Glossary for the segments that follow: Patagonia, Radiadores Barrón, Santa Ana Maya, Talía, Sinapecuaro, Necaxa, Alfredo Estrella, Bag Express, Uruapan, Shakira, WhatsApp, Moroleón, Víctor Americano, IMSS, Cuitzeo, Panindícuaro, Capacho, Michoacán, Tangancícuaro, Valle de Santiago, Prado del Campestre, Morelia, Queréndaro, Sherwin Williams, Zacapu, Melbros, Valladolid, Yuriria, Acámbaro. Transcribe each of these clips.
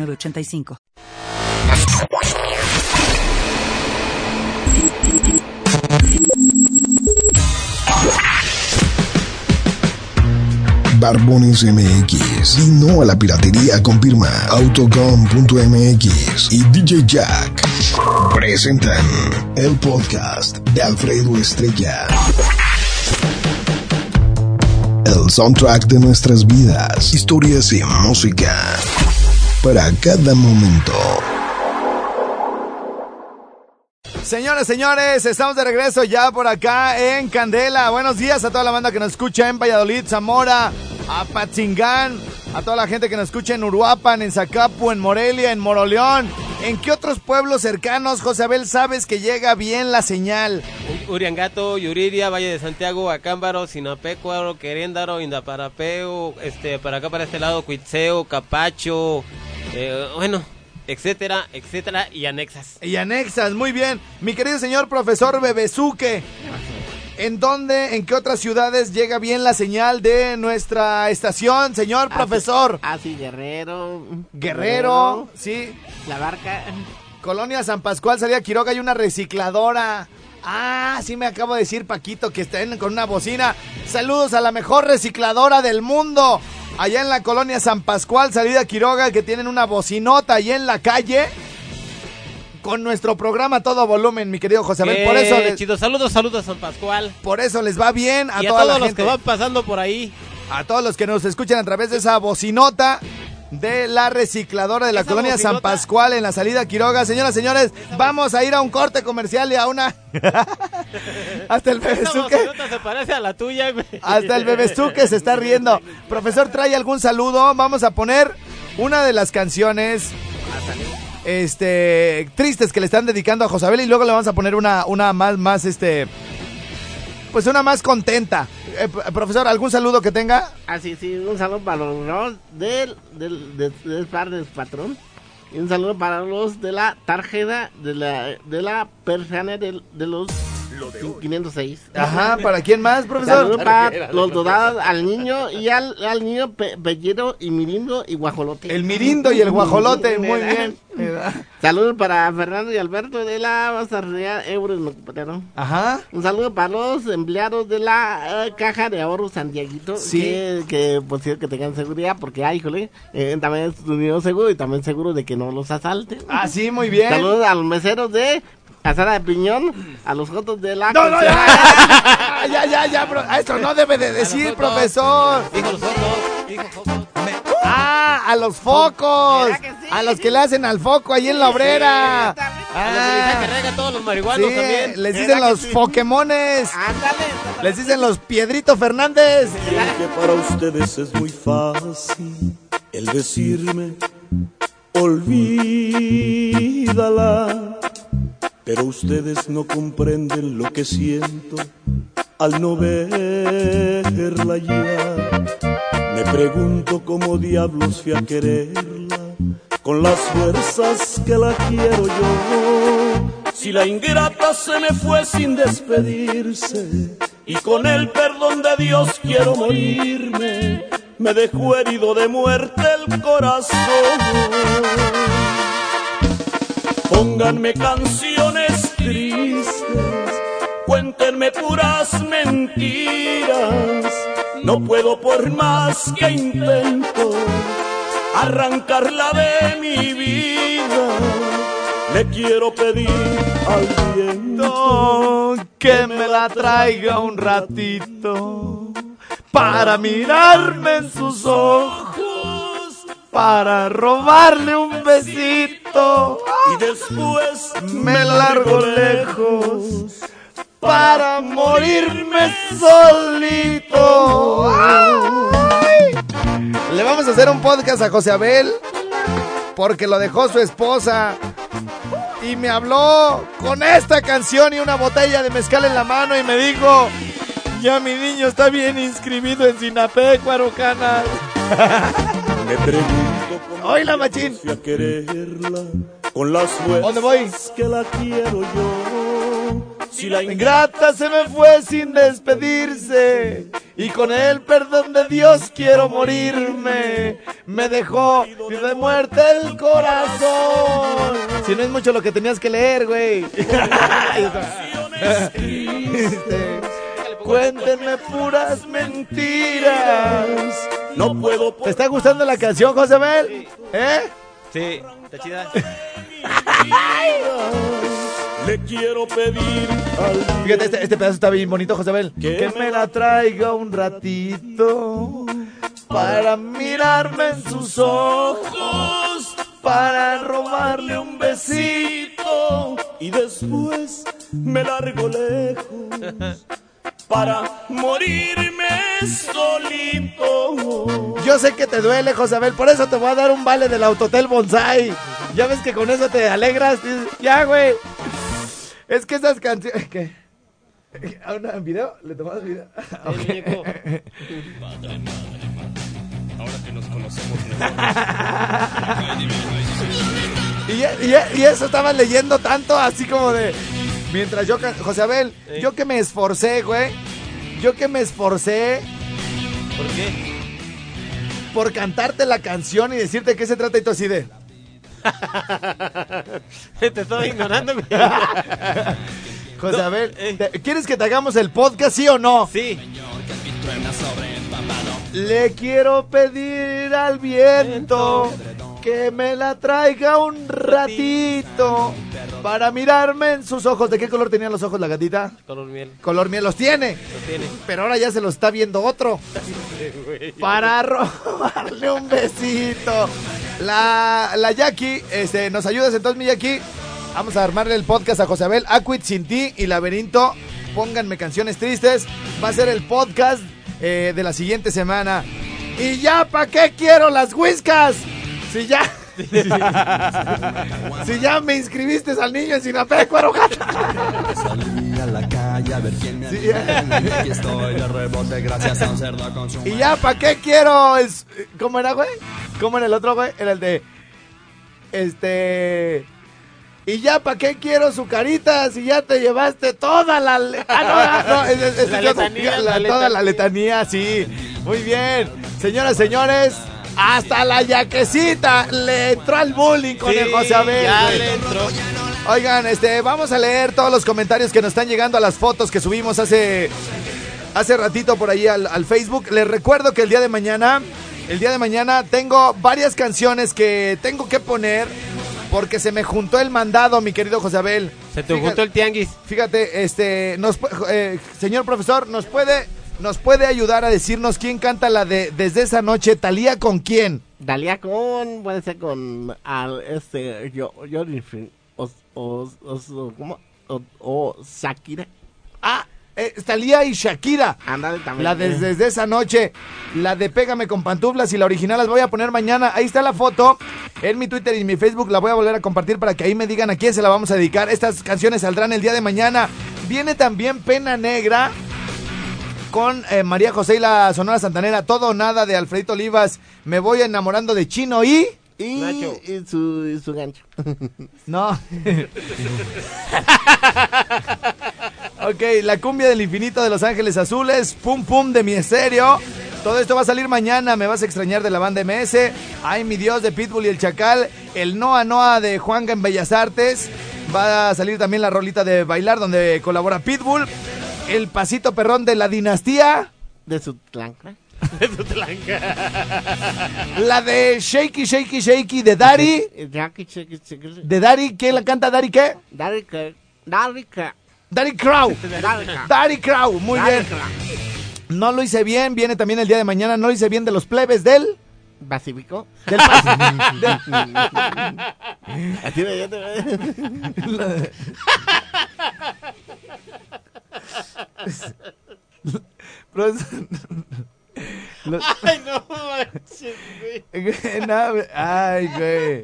985. Barbones MX y no a la piratería con firma Autocom.mx y DJ Jack presentan el podcast de Alfredo Estrella, el soundtrack de nuestras vidas, historias y música para cada momento. Señoras, señores, estamos de regreso ya por acá en Candela. Buenos días a toda la banda que nos escucha en Valladolid, Zamora, Apatzingán, a toda la gente que nos escucha en Uruapan, en Zacapu, en Morelia, en Moroleón. ¿En qué otros pueblos cercanos, José Abel, sabes que llega bien la señal? Uriangato, Yuriria, Valle de Santiago, Acámbaro, Sinapecuaro, Queréndaro, Indaparapeo, para acá, para este lado, Cuitzeo, Capacho, etcétera, etcétera, y anexas. Y anexas, muy bien. Mi querido señor profesor Bebezuque, ¿en dónde, en qué otras ciudades llega bien la señal de nuestra estación, señor profesor? Así, Guerrero, sí. La Barca. Colonia San Pascual, salida Quiroga, hay una recicladora. Ah, sí me acabo de decir, Paquito, que estén con una bocina. Saludos a la mejor recicladora del mundo, allá en la Colonia San Pascual, salida Quiroga, que tienen una bocinota allá en la calle con nuestro programa a todo volumen, mi querido José Abel. Por eso chido. Saludos a San Pascual. Por eso les va bien a y toda a todos la los gente que van pasando por ahí. A todos los que nos escuchan a través de esa bocinota de la recicladora de la Colonia bocinota San Pascual en la salida Quiroga. Señoras, señores, vamos a ir a un corte comercial y a una... Hasta el Bebezuque se parece a la tuya. Hasta el Bebezuque se está riendo. Profesor, ¿trae algún saludo? Vamos a poner una de las canciones tristes que le están dedicando a Josabel y luego le vamos a poner una más pues una más contenta. Profesor, ¿algún saludo que tenga? Sí, un saludo para los del par del patrón. Y un saludo para los de la tarjeta de la persiana de los 506. Ajá, ¿para quién más, profesor? Saludos para los dodados al niño y al niño Pellero y Mirindo y Guajolote. El Mirindo y el Guajolote, muy bien. Saludos para Fernando y Alberto de la Basarrea Euros. Ajá. Un saludo para los empleados de la Caja de Ahorros Santiaguito. Sí. Que por cierto, que tengan seguridad, porque, híjole, también es unido seguro y también seguro de que no los asalten. Ah, sí, muy bien. Saludos a los meseros de Casada de Piñón, a los jotos de la... No, ya, bro. Eso no debe de decir, profesor. A los focos, sí, a los que le hacen al foco ahí en la obrera. Sí, les dicen que rega todos los marihuanos sí, también. Les dicen los Pokémones. Ándale. Les dicen los Piedrito Fernández. Que para ustedes es muy fácil el decirme olvídala, pero ustedes no comprenden lo que siento al no verla ya. Me pregunto cómo diablos fui a quererla con las fuerzas que la quiero yo. Si la ingrata se me fue sin despedirse y con el perdón de Dios quiero morirme, me dejó herido de muerte el corazón. Pónganme canciones tristes, cuéntenme puras mentiras. No puedo por más que intento arrancarla de mi vida. Le quiero pedir al viento que me la traiga un ratito para mirarme en sus ojos, para robarle un besito. Y después me largo lejos para morirme solito. ¡Ay! Le vamos a hacer un podcast a José Abel porque lo dejó su esposa y me habló con esta canción y una botella de mezcal en la mano y me dijo: ya mi niño está bien inscribido en Sinapecuaro, canas. Me pregunto cómo la machín a quererla con las fuerzas que la quiero yo. Si la ingrata se me fue sin despedirse, y con el perdón de Dios quiero morirme. Me dejó y de muerte el corazón. Si no es mucho lo que tenías que leer, güey. Cuéntenme puras mentiras. No puedo. ¿Te está gustando la canción, Josebel? ¿Eh? Sí, está chida. Le quiero pedir al... Fíjate, este pedazo está bien bonito, Josebel. Que me la traiga un ratito para mirarme en sus ojos, para robarle un besito y después me largo lejos para morirme solito. Yo sé que te duele, Josabel, por eso te voy a dar un vale del Autotel Bonsai. Ya ves que con eso te alegras. Ya, güey. Es que esas canciones... ¿Qué? ¿A un video? ¿Le tomás video? Okay. Madre, ahora que nos conocemos... y eso estabas leyendo tanto, así como de... Mientras yo, José Abel, ¿eh? Yo que me esforcé, güey. Yo que me esforcé. ¿Por qué? Por cantarte la canción y decirte qué se trata y tú así de... Te estoy ignorando. José Abel, ¿quieres que te hagamos el podcast, sí o no? Sí. Le quiero pedir al viento que me la traiga un ratito para mirarme en sus ojos. ¿De qué color tenían los ojos la gatita? Color miel. Color miel, los tiene. Pero ahora ya se los está viendo otro. Para robarle un besito. La Jackie, nos ayudas entonces, mi Jackie. Vamos a armarle el podcast a José Abel. Acuit Sin Ti y Laberinto, pónganme canciones tristes. Va a ser el podcast de la siguiente semana. Y ya, ¿pa' qué quiero las whiskas? Si ya me inscribiste al niño en Sinapecuaro. Salí a la calle a ver quién me ayuda. Aquí estoy de rebote gracias a un cerdo con su... Y ya, ¿pa' qué quiero? ¿Cómo era, güey? ¿Cómo era el otro, güey? Era el de... Y ya, ¿pa' qué quiero su carita? Si ya te llevaste toda la... Toda la letanía, sí. Muy bien. Señoras, señores... Hasta la yaquecita le entró al bullying con el José Abel. Ya le entró. Oigan, vamos a leer todos los comentarios que nos están llegando a las fotos que subimos hace ratito por ahí al Facebook. Les recuerdo que el día de mañana tengo varias canciones que tengo que poner porque se me juntó el mandado, mi querido José Abel. Se te juntó el tianguis. Fíjate, señor profesor, ¿Nos puede ayudar a decirnos quién canta la de Desde Esa Noche? ¿Talía con quién? Talía con... Puede ser con... Shakira. Ah, Talía y Shakira. Ándale también. La de Desde Esa Noche. La de Pégame con Pantuflas y la original las voy a poner mañana. Ahí está la foto. En mi Twitter y en mi Facebook la voy a volver a compartir para que ahí me digan a quién se la vamos a dedicar. Estas canciones saldrán el día de mañana. Viene también Pena Negra con María José y la Sonora Santanera. Todo o Nada de Alfredito Olivas, Me Voy Enamorando de Chino y Nacho y su gancho. No. Ok, La Cumbia del Infinito de Los Ángeles Azules, Pum Pum de Mi Estéreo. Todo esto va a salir mañana. Me Vas a Extrañar de la Banda MS, Ay Mi Dios de Pitbull y el Chacal, el Noa Noa de Juanga en Bellas Artes. Va a salir también la rolita de Bailar donde colabora Pitbull, el pasito perrón de la dinastía de Sutlanca. La de Shaky Shaky Shaky de Daddy. De Daddy, ¿quién la canta? ¿Daddy qué? Daddy Crow. Muy bien. No lo hice bien. Viene también el día de mañana. No lo hice bien de los plebes del Pacífico. Los... Ay, no, manches, güey. Ay, güey.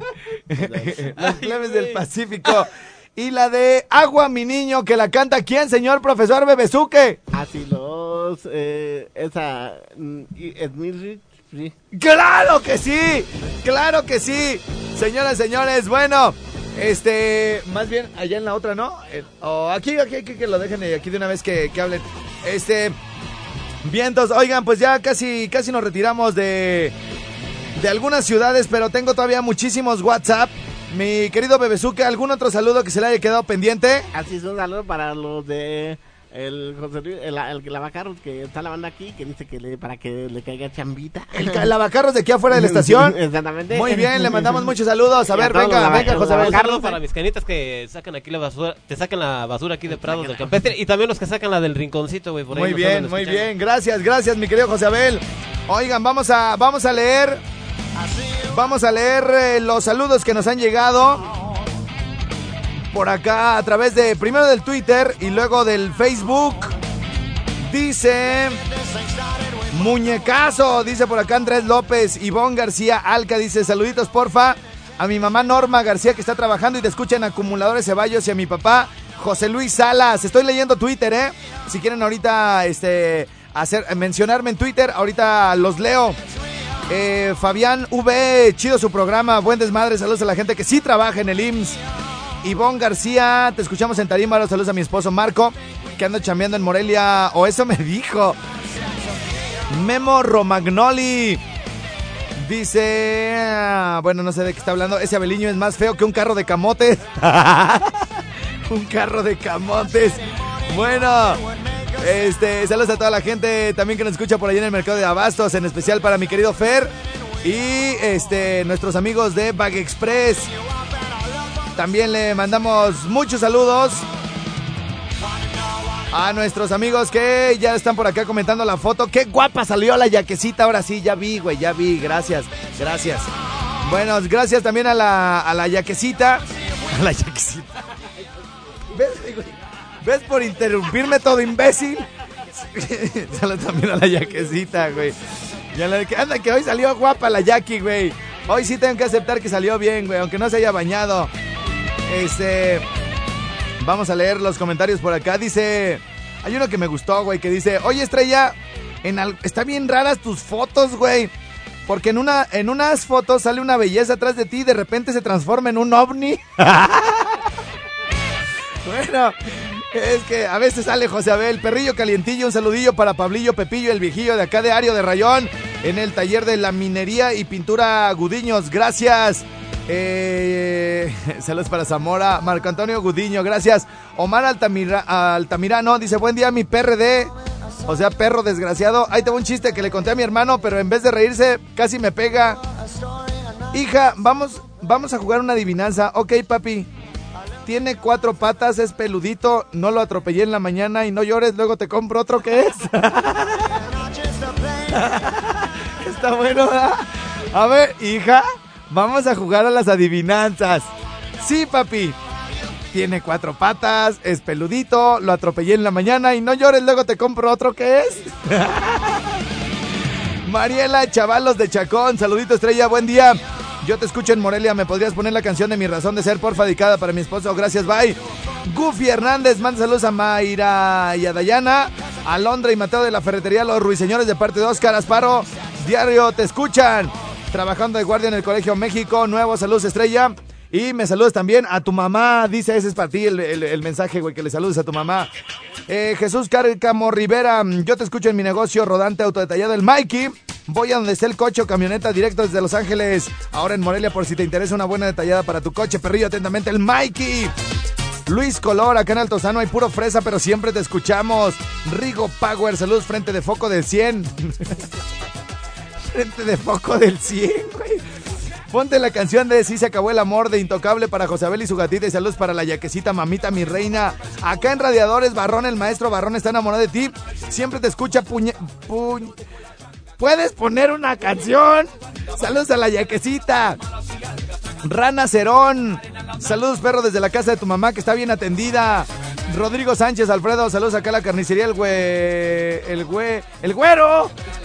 Las claves del Pacífico. Y la de Agua, mi niño, que la canta ¿quién, señor profesor Bebezuque? Así los, esa, Edmilrich. Sí. ¡Claro que sí! ¡Claro que sí! Señoras, señores, bueno, más bien allá en la otra, ¿no? O aquí, que lo dejen aquí de una vez que hablen. Vientos, oigan, pues ya casi nos retiramos de algunas ciudades, pero tengo todavía muchísimos WhatsApp. Mi querido Bebezuque, ¿algún otro saludo que se le haya quedado pendiente? Así es, un saludo para los de... El José Luis, el Lavacarros, que está la banda aquí, que dice que para que le caiga chambita. El Lavacarros de aquí afuera de la estación. Exactamente. Muy bien, le mandamos muchos saludos. A ver, venga, José Luis. Carlos, para mis canitas que sacan aquí la basura, te sacan la basura aquí de Prado del Campestre, y también los que sacan la del Rinconcito, güey, por ahí. Muy bien, muy bien. Gracias, mi querido José Abel. Oigan, vamos a leer. Vamos a leer los saludos que nos han llegado por acá a través de primero del Twitter y luego del Facebook. Dice muñecazo, dice por acá Andrés López. Ivonne García Alca dice saluditos porfa a mi mamá Norma García, que está trabajando y te escucha en Acumuladores Ceballos, y a mi papá José Luis Salas. Estoy leyendo Twitter, si quieren ahorita mencionarme en Twitter, ahorita los leo. Fabián V, chido su programa, buen desmadre, saludos a la gente que sí trabaja en el IMSS. Ivonne García, te escuchamos en Tarímbaro, saludos a mi esposo Marco, que ando chambeando en Morelia, o eso me dijo. Memo Romagnoli dice, bueno, no sé de qué está hablando, ese Abeliño es más feo que un carro de camotes. Un carro de camotes. Bueno, saludos a toda la gente también que nos escucha por allá en el mercado de abastos, en especial para mi querido Fer y nuestros amigos de Bag Express. También le mandamos muchos saludos a nuestros amigos que ya están por acá comentando la foto. ¡Qué guapa salió la yaquecita! Ahora sí, ya vi, güey, ya vi. Gracias. Bueno, gracias también a la yaquecita. A la yaquecita. ¿Ves por interrumpirme todo, imbécil? Saludos también a la yaquecita, güey. Y a la que anda, que hoy salió guapa la yaqui, güey. Hoy sí tengo que aceptar que salió bien, güey, aunque no se haya bañado. Vamos a leer los comentarios por acá. Dice, hay uno que me gustó, güey, que dice, oye, Estrella, está bien raras tus fotos, güey, porque en unas fotos sale una belleza atrás de ti y de repente se transforma en un ovni. Bueno, es que a veces sale José Abel, Perrillo Calientillo, un saludillo para Pablillo Pepillo, el viejillo de acá de Ario de Rayón, en el taller de la minería y pintura Gudiños, gracias. Saludos para Zamora, Marco Antonio Gudiño, gracias. Omar Altamirano dice, buen día mi PRD, o sea perro desgraciado, ahí tengo un chiste que le conté a mi hermano, pero en vez de reírse casi me pega. Hija, vamos a jugar una adivinanza. Ok, papi, tiene 4 patas, es peludito, no lo atropellé en la mañana, y no llores, luego te compro otro. ¿Qué es? Está bueno, ¿verdad? A ver, hija, vamos a jugar a las adivinanzas. Sí, papi. Tiene 4 patas, es peludito, lo atropellé en la mañana y no llores, luego te compro otro, ¿qué es? Mariela Chavalos de Chacón, saludito Estrella, buen día. Yo te escucho en Morelia, ¿me podrías poner la canción de Mi Razón de Ser, porfa, dedicada para mi esposo? Gracias, bye. Goofy Hernández, manda saludos a Mayra y a Dayana, a Londra y Mateo de la Ferretería Los Ruiseñores de parte de Óscar Asparo. Diario, te escuchan. Trabajando de guardia en el Colegio México. Nuevo, saludos Estrella. Y me saludas también a tu mamá. Dice, ese es para ti el mensaje, güey, que le saludes a tu mamá. Jesús Cárcamo Rivera, yo te escucho en mi negocio rodante autodetallado El Mikey. Voy a donde esté el coche o camioneta directo desde Los Ángeles. Ahora en Morelia, por si te interesa una buena detallada para tu coche. Perrillo, atentamente, El Mikey. Luis Color, acá en Altozano hay puro fresa, pero siempre te escuchamos. Rigo Power, saludos frente de foco del 100. Frente de foco del 100, güey. Ponte la canción de Si se acabó el amor de Intocable para José Abel y su gatita, y saludos para la yaquecita, mamita, mi reina. Acá en Radiadores, Barrón, el maestro Barrón está enamorado de ti. Siempre te escucha ¿Puedes poner una canción? Saludos a la yaquecita. Rana Cerón, saludos perro desde la casa de tu mamá que está bien atendida. Rodrigo Sánchez, Alfredo, saludos acá a la carnicería, el güero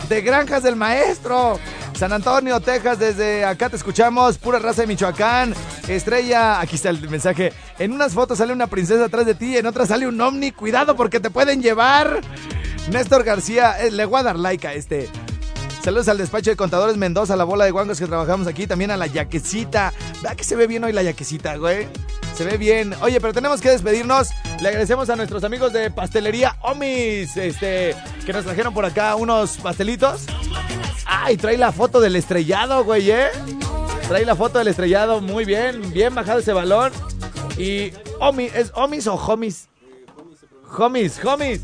de Granjas del Maestro. San Antonio, Texas, desde acá te escuchamos, pura raza de Michoacán. Estrella, aquí está el mensaje. En unas fotos sale una princesa atrás de ti, en otras sale un ovni. Cuidado porque te pueden llevar. Néstor García, le voy a dar like a este. Saludos al despacho de contadores Mendoza, a la bola de guangos que trabajamos aquí, también a la yaquecita. ¿Verdad que se ve bien hoy la yaquecita, güey? Se ve bien. Oye, pero tenemos que despedirnos. Le agradecemos a nuestros amigos de Pastelería Omis, que nos trajeron por acá unos pastelitos. Ay, trae la foto del estrellado, güey, ¿eh? Trae la foto del estrellado, muy bien, bien bajado ese balón. Y Omis, ¿es Omis o Homies? Homies, Homies.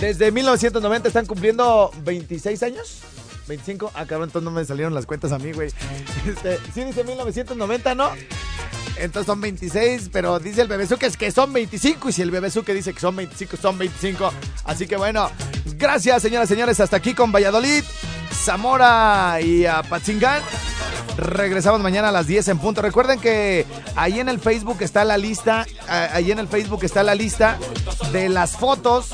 Desde 1990 están cumpliendo 26 años. 25. Ah, cabrón, entonces no me salieron las cuentas a mí, güey. Sí dice 1990, ¿no? Entonces son 26, pero dice el Bebezuque es que son 25. Y si el Bebezuque dice que son 25, son 25. Así que bueno, gracias, señoras y señores. Hasta aquí con Valladolid, Zamora y Apatzingán. Regresamos mañana a las 10 en punto. Recuerden que ahí en el Facebook está la lista. Ahí en el Facebook está la lista de las fotos,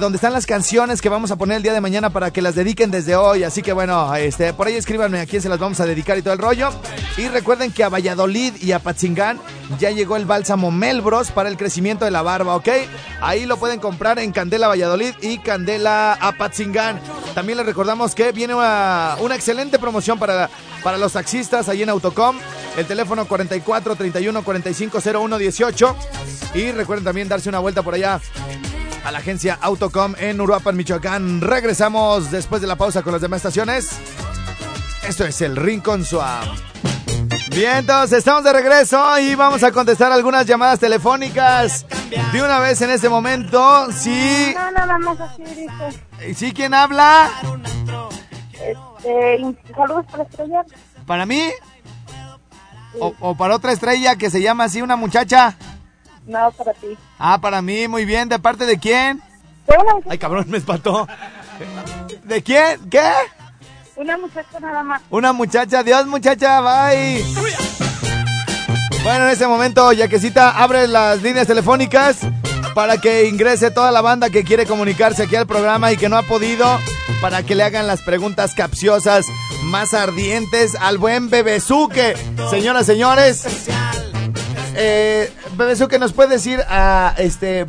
donde están las canciones que vamos a poner el día de mañana para que las dediquen desde hoy. Así que bueno, por ahí escríbanme a quién se las vamos a dedicar y todo el rollo. Y recuerden que a Valladolid y a Apatzingán ya llegó el bálsamo Melbros para el crecimiento de la barba, ¿ok? Ahí lo pueden comprar en Candela Valladolid y Candela Apatzingán. También les recordamos que viene una excelente promoción para los taxistas ahí en Autocom. El teléfono 44 31 45 01 18. Y recuerden también darse una vuelta por allá a la agencia Autocom en Uruapan, Michoacán. Regresamos después de la pausa con las demás estaciones. Esto es el Rincón Suave. Bien, entonces estamos de regreso y vamos a contestar algunas llamadas telefónicas de una vez en este momento. Sí. No, no, vamos a hacer eso. ¿Sí? ¿Quién habla? Saludos para Estrella. ¿Para mí? Sí. ¿O para otra Estrella que se llama así una muchacha? No, para ti. Ah, para mí, muy bien. ¿De parte de quién? Ay, cabrón, me espantó. ¿De quién? ¿Qué? Una muchacha nada más. Una muchacha, Dios, muchacha, bye. Bueno, en este momento, Yaquecita abre las líneas telefónicas para que ingrese toda la banda que quiere comunicarse aquí al programa y que no ha podido, para que le hagan las preguntas capciosas más ardientes al buen Bebezuque. Señoras, señores, Bebezuque, ¿nos puede decir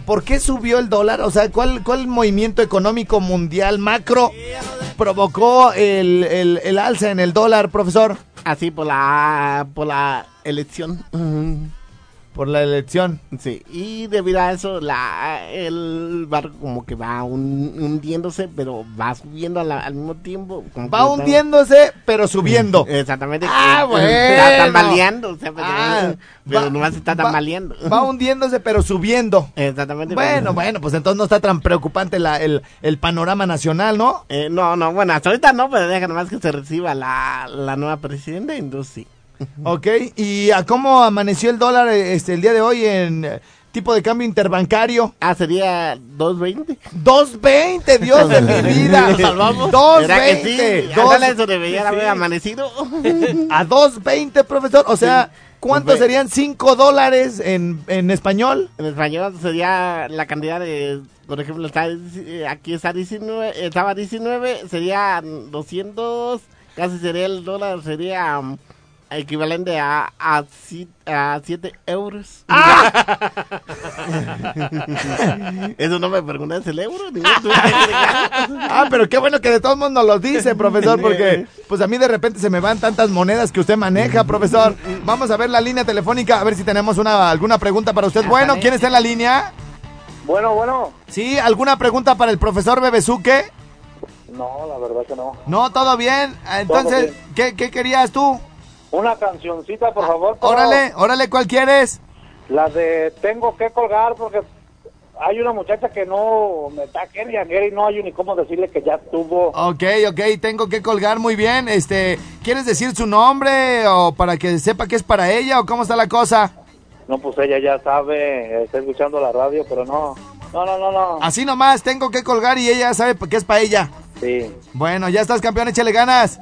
por qué subió el dólar? O sea, ¿cuál movimiento económico mundial macro provocó el alza en el dólar, profesor? Así por la elección. Por la elección. Sí, y debido a eso el barco como que va hundiéndose, pero va subiendo al mismo tiempo. Va hundiéndose, pero subiendo. Exactamente. Ah, bueno. Está tambaleando, o sea, pero nomás está tambaleando. Va hundiéndose, pero subiendo. Exactamente. Bueno, pues entonces no está tan preocupante el panorama nacional, ¿no? No, bueno, hasta ahorita no, pero deja nomás que se reciba la nueva presidenta, entonces sí. Ok, ¿y a cómo amaneció el dólar el día de hoy en tipo de cambio interbancario? Ah, sería 2.20. ¡2.20! ¡Dios de mi vida! ¿Lo salvamos? ¡2.20! Sí, eso debería haber amanecido. A 2.20, profesor, o sea... Sí. ¿Cuántos serían $5 en español? En español sería la cantidad de, por ejemplo, aquí está 19, estaba 19, sería 200, casi sería el dólar, sería... equivalente a 7 euros. ¡Ah! Eso no me preguntas el euro. Pero qué bueno que de todos modos nos lo dice, profesor, porque pues a mí de repente se me van tantas monedas que usted maneja, profesor. Vamos a ver la línea telefónica, a ver si tenemos alguna pregunta para usted. Bueno, ¿quién está en la línea? Bueno. Sí, ¿alguna pregunta para el profesor Bebezuque? No, la verdad que no. No, todo bien. Entonces, todo bien. ¿Qué querías tú? Una cancioncita, por favor. Órale, ¿cuál quieres? La de Tengo que colgar, porque hay una muchacha que no me está y no hay ni cómo decirle que ya estuvo. Ok, Tengo que colgar, muy bien. ¿Quieres decir su nombre o para que sepa que es para ella o cómo está la cosa? No, pues ella ya sabe, está escuchando la radio, pero no. Así nomás, Tengo que colgar y ella sabe que es para ella. Sí. Bueno, ya estás, campeón, échale ganas.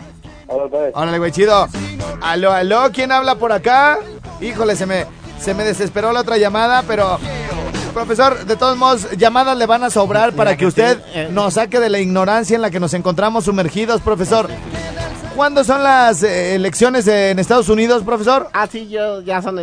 Órale, güey, chido. Aló, ¿quién habla por acá? Híjole, se me desesperó la otra llamada, pero Profesor, de todos modos, llamadas le van a sobrar para que usted nos saque de la ignorancia en la que nos encontramos sumergidos, profesor. ¿Cuándo son las elecciones en Estados Unidos, profesor? Ah, sí, ya son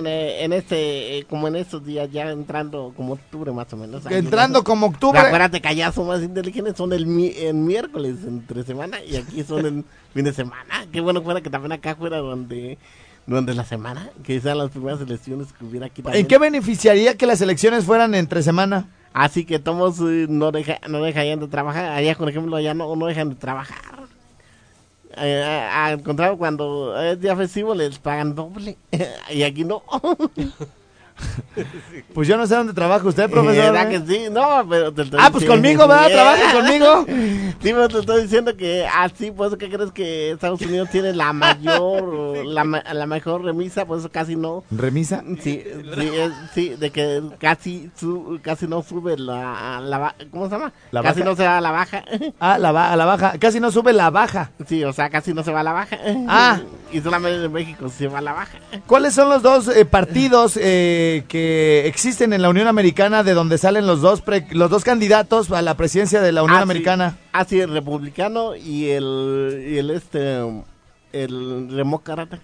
como en estos días, ya entrando como octubre más o menos. Entrando como octubre. Pero acuérdate que allá son más inteligentes, son el miércoles, entre semana, y aquí son el fin de semana. Qué bueno fuera que también acá fuera donde la semana, que sean las primeras elecciones que hubiera aquí también. ¿En qué beneficiaría que las elecciones fueran entre semana? Así que todos no dejan de trabajar, allá por ejemplo, allá no dejan de trabajar. Al contrario, cuando es día festivo les pagan doble y aquí no. Pues yo no sé dónde trabaja usted, profesor. ¿Verdad que sí? No, pero te estoy pues conmigo, ¿verdad? ¿Trabaja conmigo? Sí, pero te estoy diciendo que así, por eso que crees que Estados Unidos tiene la mayor, sí, la mejor remisa, por eso casi no. ¿Remisa? Sí, de que casi no sube la ¿cómo se llama? La casi baja. No se va a la baja. A la baja, casi no sube la baja. Sí, o sea, casi no se va a la baja. Y solamente en México se va a la baja. ¿Cuáles son los dos partidos que existen en la Unión Americana, de donde salen los dos candidatos a la presidencia de la Unión Americana? Sí, el republicano y el demócrata.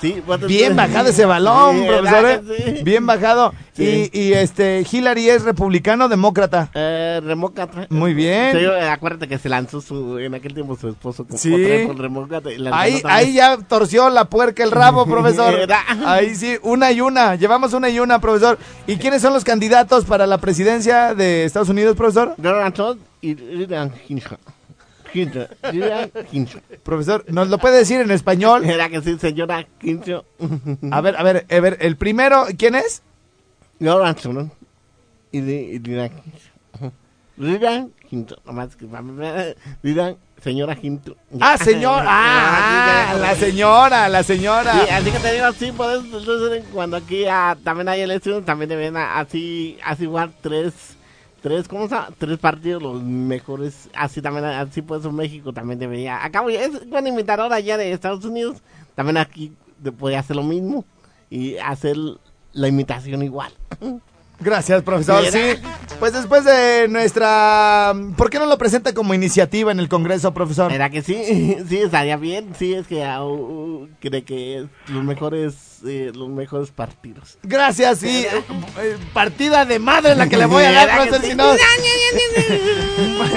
Sí, bien bajado ese balón, profesor. Sí. Bien bajado. Sí. Y Hillary es republicano o demócrata. Demócrata. Muy bien. Sí, acuérdate que se lanzó en aquel tiempo su esposo con demócrata. Ahí ya torció la puerca el rabo, profesor. Ahí sí, una y una. Llevamos una y una, profesor. ¿Y quiénes son los candidatos para la presidencia de Estados Unidos, profesor? Donald Trump y Quincho. Profesor, ¿nos lo puede decir en español? Era que sí, señora Quincho. A ver, el primero, ¿quién es? Señora Quinto. Señor. La señora. Sí, así que te digo así, por eso cuando aquí también hay elecciones, también deben así jugar tres, ¿cómo se llama? Tres partidos los mejores, así por eso México también debería, es buen imitador allá de Estados Unidos, también aquí puede hacer lo mismo y hacer la imitación igual. Gracias, profesor. Sí, pues después de nuestra... ¿Por qué no lo presenta como iniciativa en el Congreso, profesor? ¿Verdad que sí? Sí, estaría bien. Sí, es que cree que los mejores partidos. Gracias, sí. Partida de madre la que le voy a dar, profesor, sí. Si no...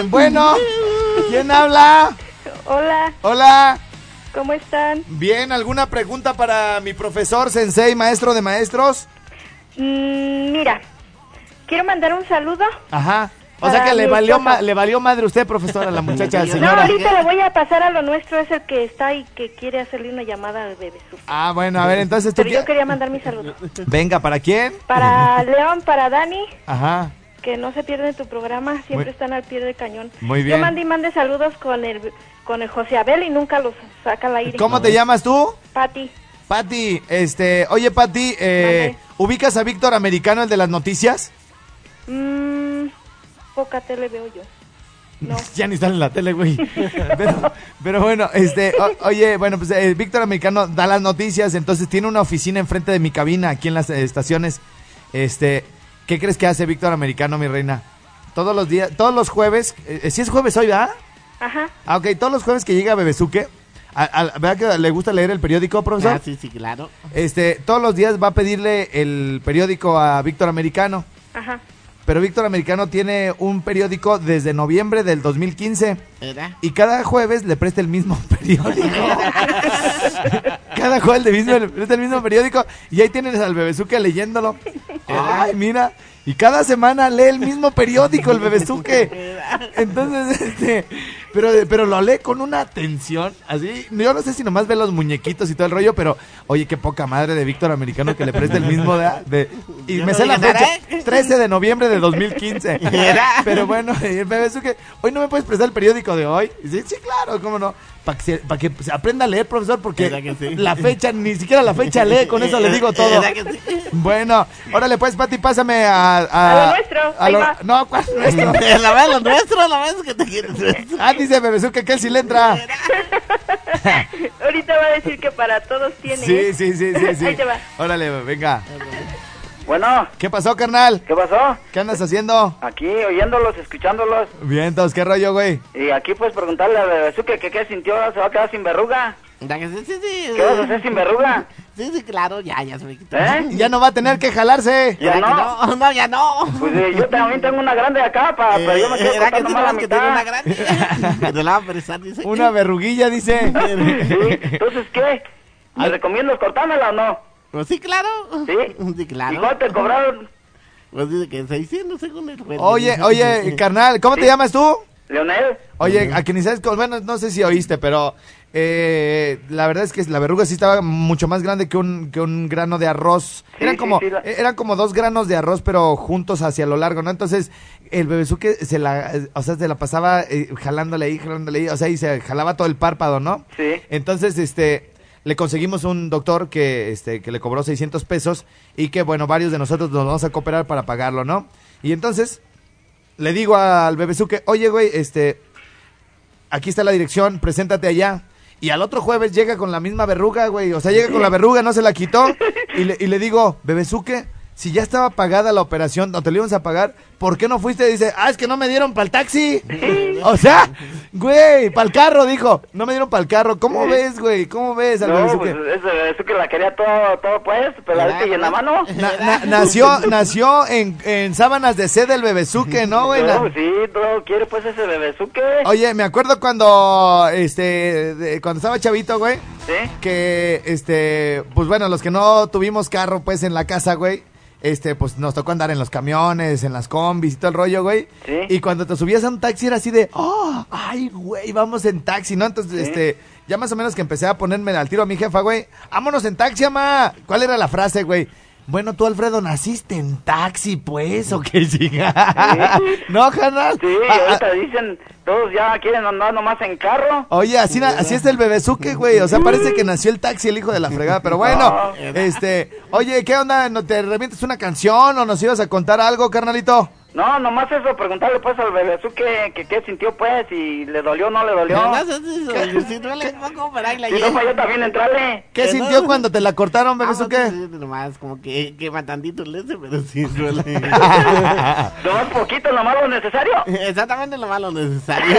Bueno, ¿quién habla? Hola. ¿Cómo están? Bien, ¿alguna pregunta para mi profesor, sensei, maestro de maestros? Mira... Quiero mandar un saludo. Ajá. O sea que le valió madre usted, profesora, la muchacha, señora. No, ahorita le voy a pasar a lo nuestro, es el que está y que quiere hacerle una llamada al bebé. Bueno, a ver, entonces tú... Pero yo quería mandar mi saludo. Venga, ¿para quién? Para León, para Dani. Ajá. Que no se pierden tu programa, siempre están al pie del cañón. Muy bien. Yo mandé saludos con el José Abel y nunca los saca al aire. ¿Cómo te llamas tú? Pati, oye, Pati, ¿ubicas a Víctor Americano, el de las noticias? Poca tele veo yo. No. Ya ni están en la tele, güey. pero bueno, oye, bueno, pues Víctor Americano da las noticias, entonces tiene una oficina enfrente de mi cabina, aquí en las estaciones. ¿Qué crees que hace Víctor Americano, mi reina? Todos los días, todos los jueves, si es jueves hoy, ¿verdad? Ajá. Ok, todos los jueves que llega Bebezuque, ¿verdad que le gusta leer el periódico, profesor? Sí, claro. Todos los días va a pedirle el periódico a Víctor Americano. Ajá. Pero Víctor Americano tiene un periódico desde noviembre del 2015. ¿Era? Y cada jueves le presta el mismo periódico. Cada jueves le presta el mismo periódico. Y ahí tienes al Bebezuque leyéndolo. ¿Era? Ay, mira. Y cada semana lee el mismo periódico el Bebezuque. Entonces, pero lo lee con una atención así. Yo no sé si nomás ve los muñequitos y todo el rollo, pero oye, qué poca madre de Víctor Americano que le preste el mismo y me sé la fecha, 13 de noviembre de 2015. Pero bueno, el Bebezuque, hoy no me puedes prestar el periódico de hoy. Sí, claro, cómo no. Para que se aprenda a leer, profesor, porque sí, la fecha, ni siquiera la fecha lee, con eso le digo todo. Sí. Bueno, órale pues, Pati, pásame a lo nuestro, no, ¿cuál nuestro? La verdad es que te quieres. Dice Bebezuque que él sí le entra. Ahorita va a decir que para todos tiene. Sí. Ahí te va. Órale, venga. Bueno. ¿Qué pasó, carnal? ¿Qué pasó? ¿Qué andas haciendo? Aquí, oyéndolos, escuchándolos. Bien, entonces, ¿qué rollo, güey? Y aquí, pues, preguntarle a Bebezuque que qué sintió, se va a quedar sin verruga. Sí. ¿Qué vas a hacer sin verruga? Sí, claro, ya se me quitó. ¿Eh? Ya no va a tener que jalarse. Ya no. No, ya no. Pues yo también tengo una grande acá, pero yo me quedo cortando más la mitad. Una grande. Te la van a prestar, dice. Una verruguilla, dice. Sí. Entonces, ¿qué? ¿Me recomiendas cortármela o no? Pues sí, claro. ¿Sí? Claro. ¿Y cuánto te cobraron? Pues dice que 600 según el juez. Oye, carnal, ¿cómo te llamas tú? Leonel. Oye, a quien sabes, bueno, no sé si oíste, pero la verdad es que la verruga sí estaba mucho más grande que un grano de arroz. Sí, eran como dos granos de arroz, pero juntos hacia lo largo, ¿no? Entonces, el Bebezuque se la pasaba jalándole ahí, o sea, y se jalaba todo el párpado, ¿no? Sí. Entonces, le conseguimos un doctor que le cobró 600 pesos y que, bueno, varios de nosotros nos vamos a cooperar para pagarlo, ¿no? Y entonces le digo al Bebezuque, oye, güey, aquí está la dirección, preséntate allá. Y al otro jueves llega con la misma verruga, güey. O sea, llega con la verruga, no se la quitó. Y le digo, Bebezuque, si ya estaba pagada la operación, no te lo íbamos a pagar, ¿por qué no fuiste? Dice, es que no me dieron para el taxi. O sea, güey, para el carro, dijo. No me dieron para el carro. ¿Cómo ves, güey? ¿Cómo ves al Bebezuque? No, pues eso que la quería todo pues, peladita y en la mano. Nació en sábanas de seda el Bebezuque, ¿no, güey? No, sí, todo quiere pues ese Bebezuque. Oye, me acuerdo cuando estaba chavito, güey. Sí. Que, pues bueno, los que no tuvimos carro, pues, en la casa, güey. Pues nos tocó andar en los camiones, en las combis y todo el rollo, güey. ¿Sí? Y cuando te subías a un taxi era así de, ay, güey, vamos en taxi, ¿no? Entonces, ¿sí? Ya más o menos que empecé a ponerme al tiro a mi jefa, güey. ¡Vámonos en taxi, mamá! ¿Cuál era la frase, güey? Bueno, tú, Alfredo, ¿naciste en taxi, pues, o qué chica? ¿Sí? ¿No, carnal? Sí, ahorita dicen, todos ya quieren andar nomás en carro. Oye, así es el Bebezuque, güey, o sea, parece que nació el taxi, el hijo de la fregada, pero bueno, oye, ¿qué onda? ¿Te remientes una canción o nos ibas a contar algo, carnalito? No, nomás eso, preguntarle pues al Bebezuque qué sintió pues, si le dolió o no le dolió. Si duele un poco, pero ahí la llevo. Si no, para yo también entrarle. ¿Qué sintió cuando te la cortaron, Bebezuque? Nomás como que matandito el ese, pero sí duele. Nomás poquito, nomás lo necesario. Exactamente, nomás lo necesario.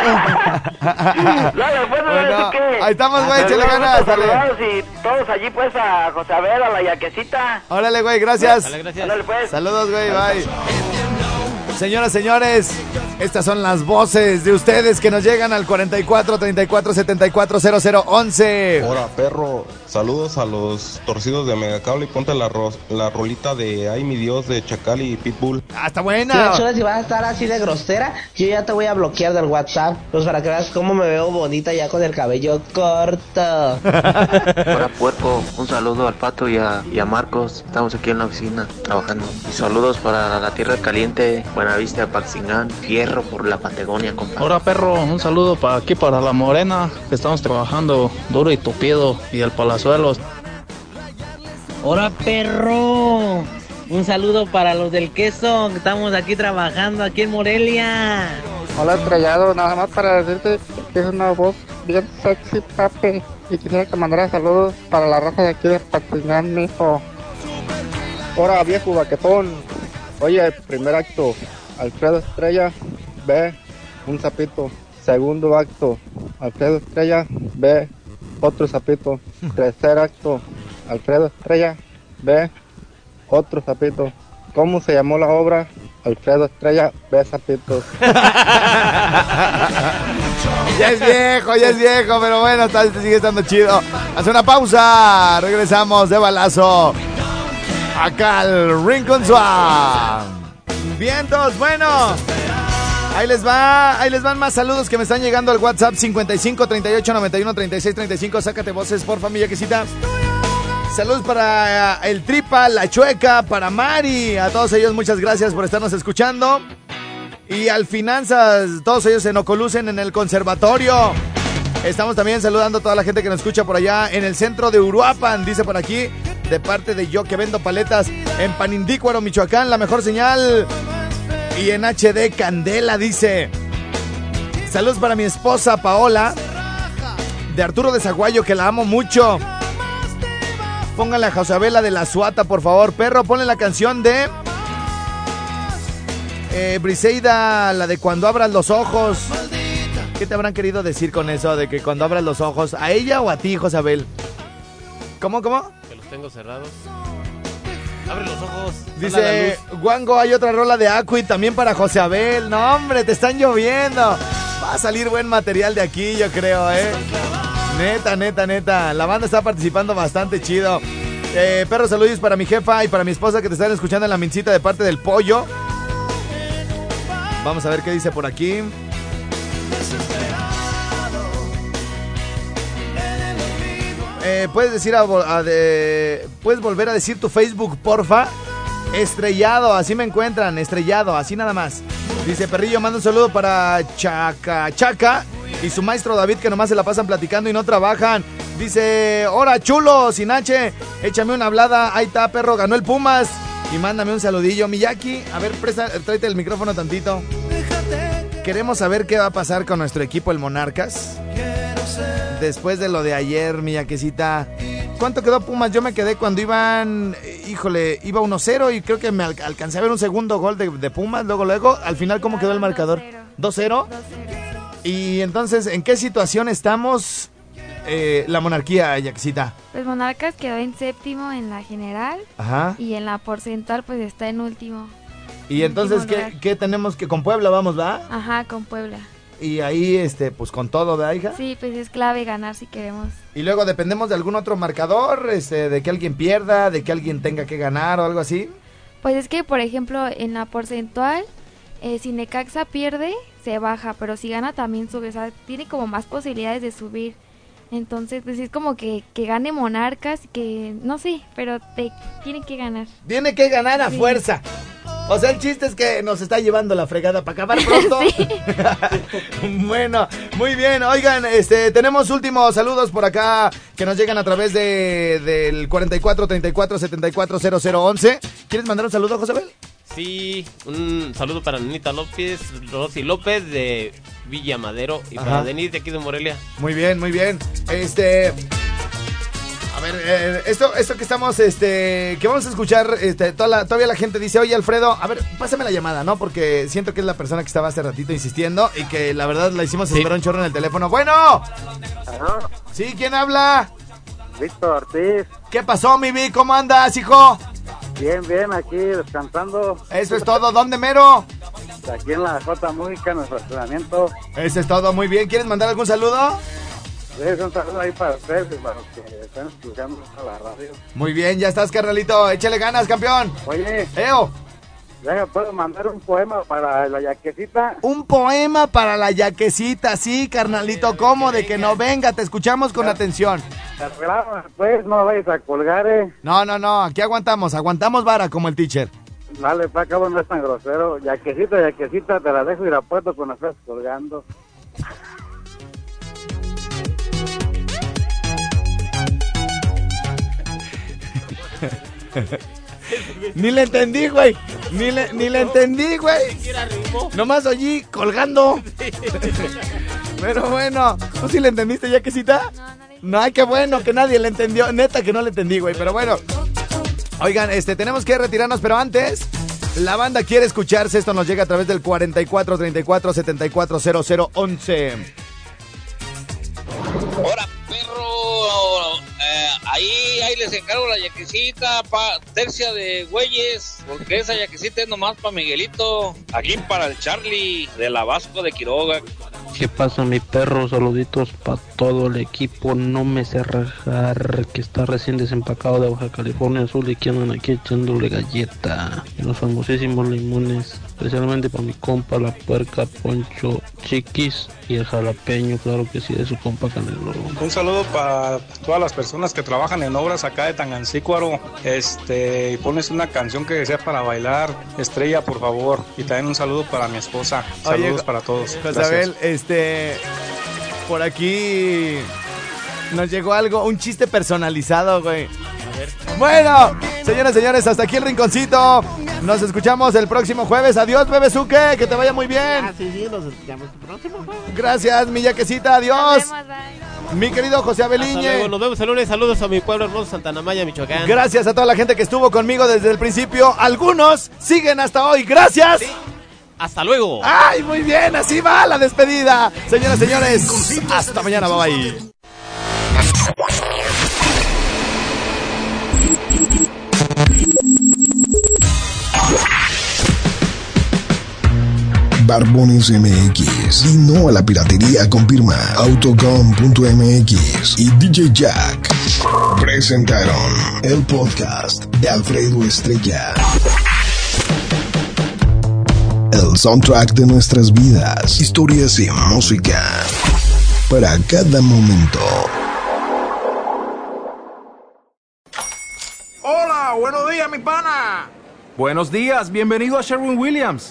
Claro, pues Bebezuque. Ahí estamos, güey, échale ganas, dale. Y todos allí pues a José Abel, a la Yaquecita. Órale, güey, gracias. Dale, gracias. Órale, pues. Saludos, güey, bye. Señoras, señores, estas son las voces de ustedes que nos llegan al 44 34 74 00 11. Hola, perro, saludos a los torcidos de Megacable y ponte la rolita de Ay Mi Dios de Chacal y Pitbull. Ah, está buena. Si vas a estar así de grosera, yo ya te voy a bloquear del WhatsApp, pues para que veas cómo me veo bonita ya con el cabello corto. Hola, puerco, un saludo al Pato y a Marcos, estamos aquí en la oficina trabajando. Y saludos para la Tierra Caliente, Buenavista, Apatzingán, Fierro por la Patagonia, compa. Ahora, perro, un saludo para aquí, para la Morena, que estamos trabajando duro y tupido, y el Palazuelos. Ahora, perro, un saludo para los del queso, que estamos aquí trabajando, aquí en Morelia. Hola, Estrellado, nada más para decirte que es una voz bien sexy, papi, y quisiera que mandara saludos para la raza de aquí de Apatzingán, mijo. Ahora, viejo baquetón. Oye, primer acto, Alfredo Estrella, ve, un sapito. Segundo acto, Alfredo Estrella, ve, otro sapito. Tercer acto, Alfredo Estrella, ve, otro sapito. ¿Cómo se llamó la obra? Alfredo Estrella, ve sapitos. Ya es viejo, pero bueno, sigue estando chido. Hace una pausa, regresamos de balazo. Acá el Rincon Swan. Vientos, bueno. Ahí les van más saludos que me están llegando al WhatsApp 55 38 91 36 35. Sácate voces, por familia quesita. Saludos para el Tripa, la Chueca, para Mari. A todos ellos muchas gracias por estarnos escuchando. Y al Finanzas, todos ellos se enocolucen en el conservatorio. Estamos también saludando a toda la gente que nos escucha por allá en el centro de Uruapan, dice por aquí, de parte de Yo Que Vendo Paletas en Panindícuaro, Michoacán, la mejor señal. Y en HD Candela dice, saludos para mi esposa Paola, de Arturo de Zaguayo, que la amo mucho. Pónganle a Josabela de la Suata, por favor. Perro, ponle la canción de Briseida, la de Cuando abras los ojos. ¿Qué te habrán querido decir con eso de que cuando abras los ojos? ¿A ella o a ti, Josabel? ¿Cómo? Que los tengo cerrados. Abre los ojos. Dice, Wango, hay otra rola de Acu y también para José Abel. No, hombre, te están lloviendo. Va a salir buen material de aquí, yo creo, Neta. La banda está participando bastante chido. Perro, saludos para mi jefa y para mi esposa que te están escuchando en la mincita de parte del pollo. Vamos a ver qué dice por aquí. Puedes decir puedes volver a decir tu Facebook, porfa. Estrellado, así me encuentran, Estrellado, así nada más. Dice Perrillo, manda un saludo para Chaca y su maestro David, que nomás se la pasan platicando y no trabajan. Dice, hola chulo, sin H, échame una hablada, ahí está perro, ganó el Pumas. Y mándame un saludillo, Miyaki, a ver, tráete el micrófono tantito. Queremos saber qué va a pasar con nuestro equipo, el Monarcas. Después de lo de ayer, mi yaquecita. ¿Cuánto quedó Pumas? Yo me quedé cuando iba 1-0 y creo que me alcancé a ver un segundo gol de Pumas. Luego, al final, ¿cómo quedó el marcador? 2-0. Y entonces, ¿en qué situación estamos la monarquía, yaquecita? Pues Monarcas quedó en séptimo en la general. Ajá. Y en la porcentual, pues está en último. Y entonces, ¿qué tenemos que con Puebla vamos, va? Ajá, con Puebla. Y ahí, pues con todo, ¿verdad, hija? Sí, pues es clave ganar si queremos. Y luego dependemos de algún otro marcador, de que alguien pierda, de que alguien tenga que ganar o algo así. Pues es que, por ejemplo, en la porcentual, si Necaxa pierde, se baja, pero si gana también sube, o sea, tiene como más posibilidades de subir. Entonces, pues es como que gane Monarcas, que no sé, pero te tiene que ganar. Tiene que ganar a fuerza. O sea, el chiste es que nos está llevando la fregada para acabar pronto. Sí. Bueno, muy bien. Oigan, tenemos últimos saludos por acá que nos llegan a través del 443474740011. ¿Quieres mandar un saludo, Josabel? Sí, un saludo para Anita López, Rosy López de Villa Madero y para Denise de aquí de Morelia. Muy bien. A ver, esto que estamos, que vamos a escuchar, todavía la gente dice, oye Alfredo, a ver, pásame la llamada, ¿no? Porque siento que es la persona que estaba hace ratito insistiendo y que la verdad la hicimos esperar un chorro en el teléfono. ¡Bueno! ¿Aló? Sí, ¿quién habla? Víctor Ortiz. ¿Qué pasó, mi Vic? ¿Cómo andas, hijo? Bien, aquí descansando. Eso es todo, ¿dónde mero? Aquí en la Jota Música, nuestro entrenamiento. Eso es todo, muy bien. ¿Quieres mandar algún saludo? Es un saludo ahí para ustedes y para los que están escuchando la radio. Muy bien, ya estás, carnalito. Échale ganas, campeón. Oye. Venga, ¿puedo mandar un poema para la yaquecita? Un poema para la yaquecita, sí, carnalito. ¿Cómo? De que no venga, te escuchamos con atención. Te arreglamos, pues, no vayas a colgar, No, aquí aguantamos vara como el teacher. Dale, para acá, no es tan grosero. Yaquecita, te la dejo ir a puerto cuando estás colgando. Ni le entendí, güey. Nomás allí colgando. Pero bueno, ¿tú sí le entendiste, ya que cita? No, ay, qué bueno que nadie le entendió. Neta que no le entendí, güey, pero bueno. Oigan, tenemos que retirarnos, pero antes, la banda quiere escucharse. Esto nos llega a través del 4434740011. Hola, perro. Ahí les encargo la yaquecita, tercia de güeyes, porque esa yaquecita es nomás para Miguelito, aquí para el Charlie de la Vasco de Quiroga. ¿Qué pasa, mi perro? Saluditos para todo el equipo, no me sé rajar, que está recién desempacado de Baja California Sur y que andan aquí echándole galleta. Y los famosísimos limones, especialmente para mi compa, la puerca, Poncho, Chiquis y el jalapeño, claro que sí, de su compa Candela. Un saludo para todas las personas que trabajan en obras acá de Tangancícuaro, y pones una canción que sea para bailar, Estrella, por favor, y también un saludo para mi esposa. Saludos. Oye, para todos. Josabel, por aquí nos llegó algo, un chiste personalizado, güey. A ver. Bueno, señores, hasta aquí el rinconcito. Nos escuchamos el próximo jueves. Adiós, Bebezuque, que te vaya muy bien. Ah, sí, nos escuchamos el próximo jueves. Gracias, mi yaquecita, adiós. Nos vemos, bye. Mi querido José Abeliñe. Nos vemos el lunes. Saludos a mi pueblo hermoso, Santa Ana Maya, Michoacán. Gracias a toda la gente que estuvo conmigo desde el principio. Algunos siguen hasta hoy. Gracias. Sí. Hasta luego. Ay, muy bien. Así va la despedida. Señoras, señores. Hasta mañana. Bye bye. Barbones MX y no a la piratería con firma Autocom.mx y DJ Jack presentaron el podcast de Alfredo Estrella, el soundtrack de nuestras vidas, historias y música para cada momento. Hola, buenos días, mi pana. Buenos días, bienvenido a Sherwin-Williams.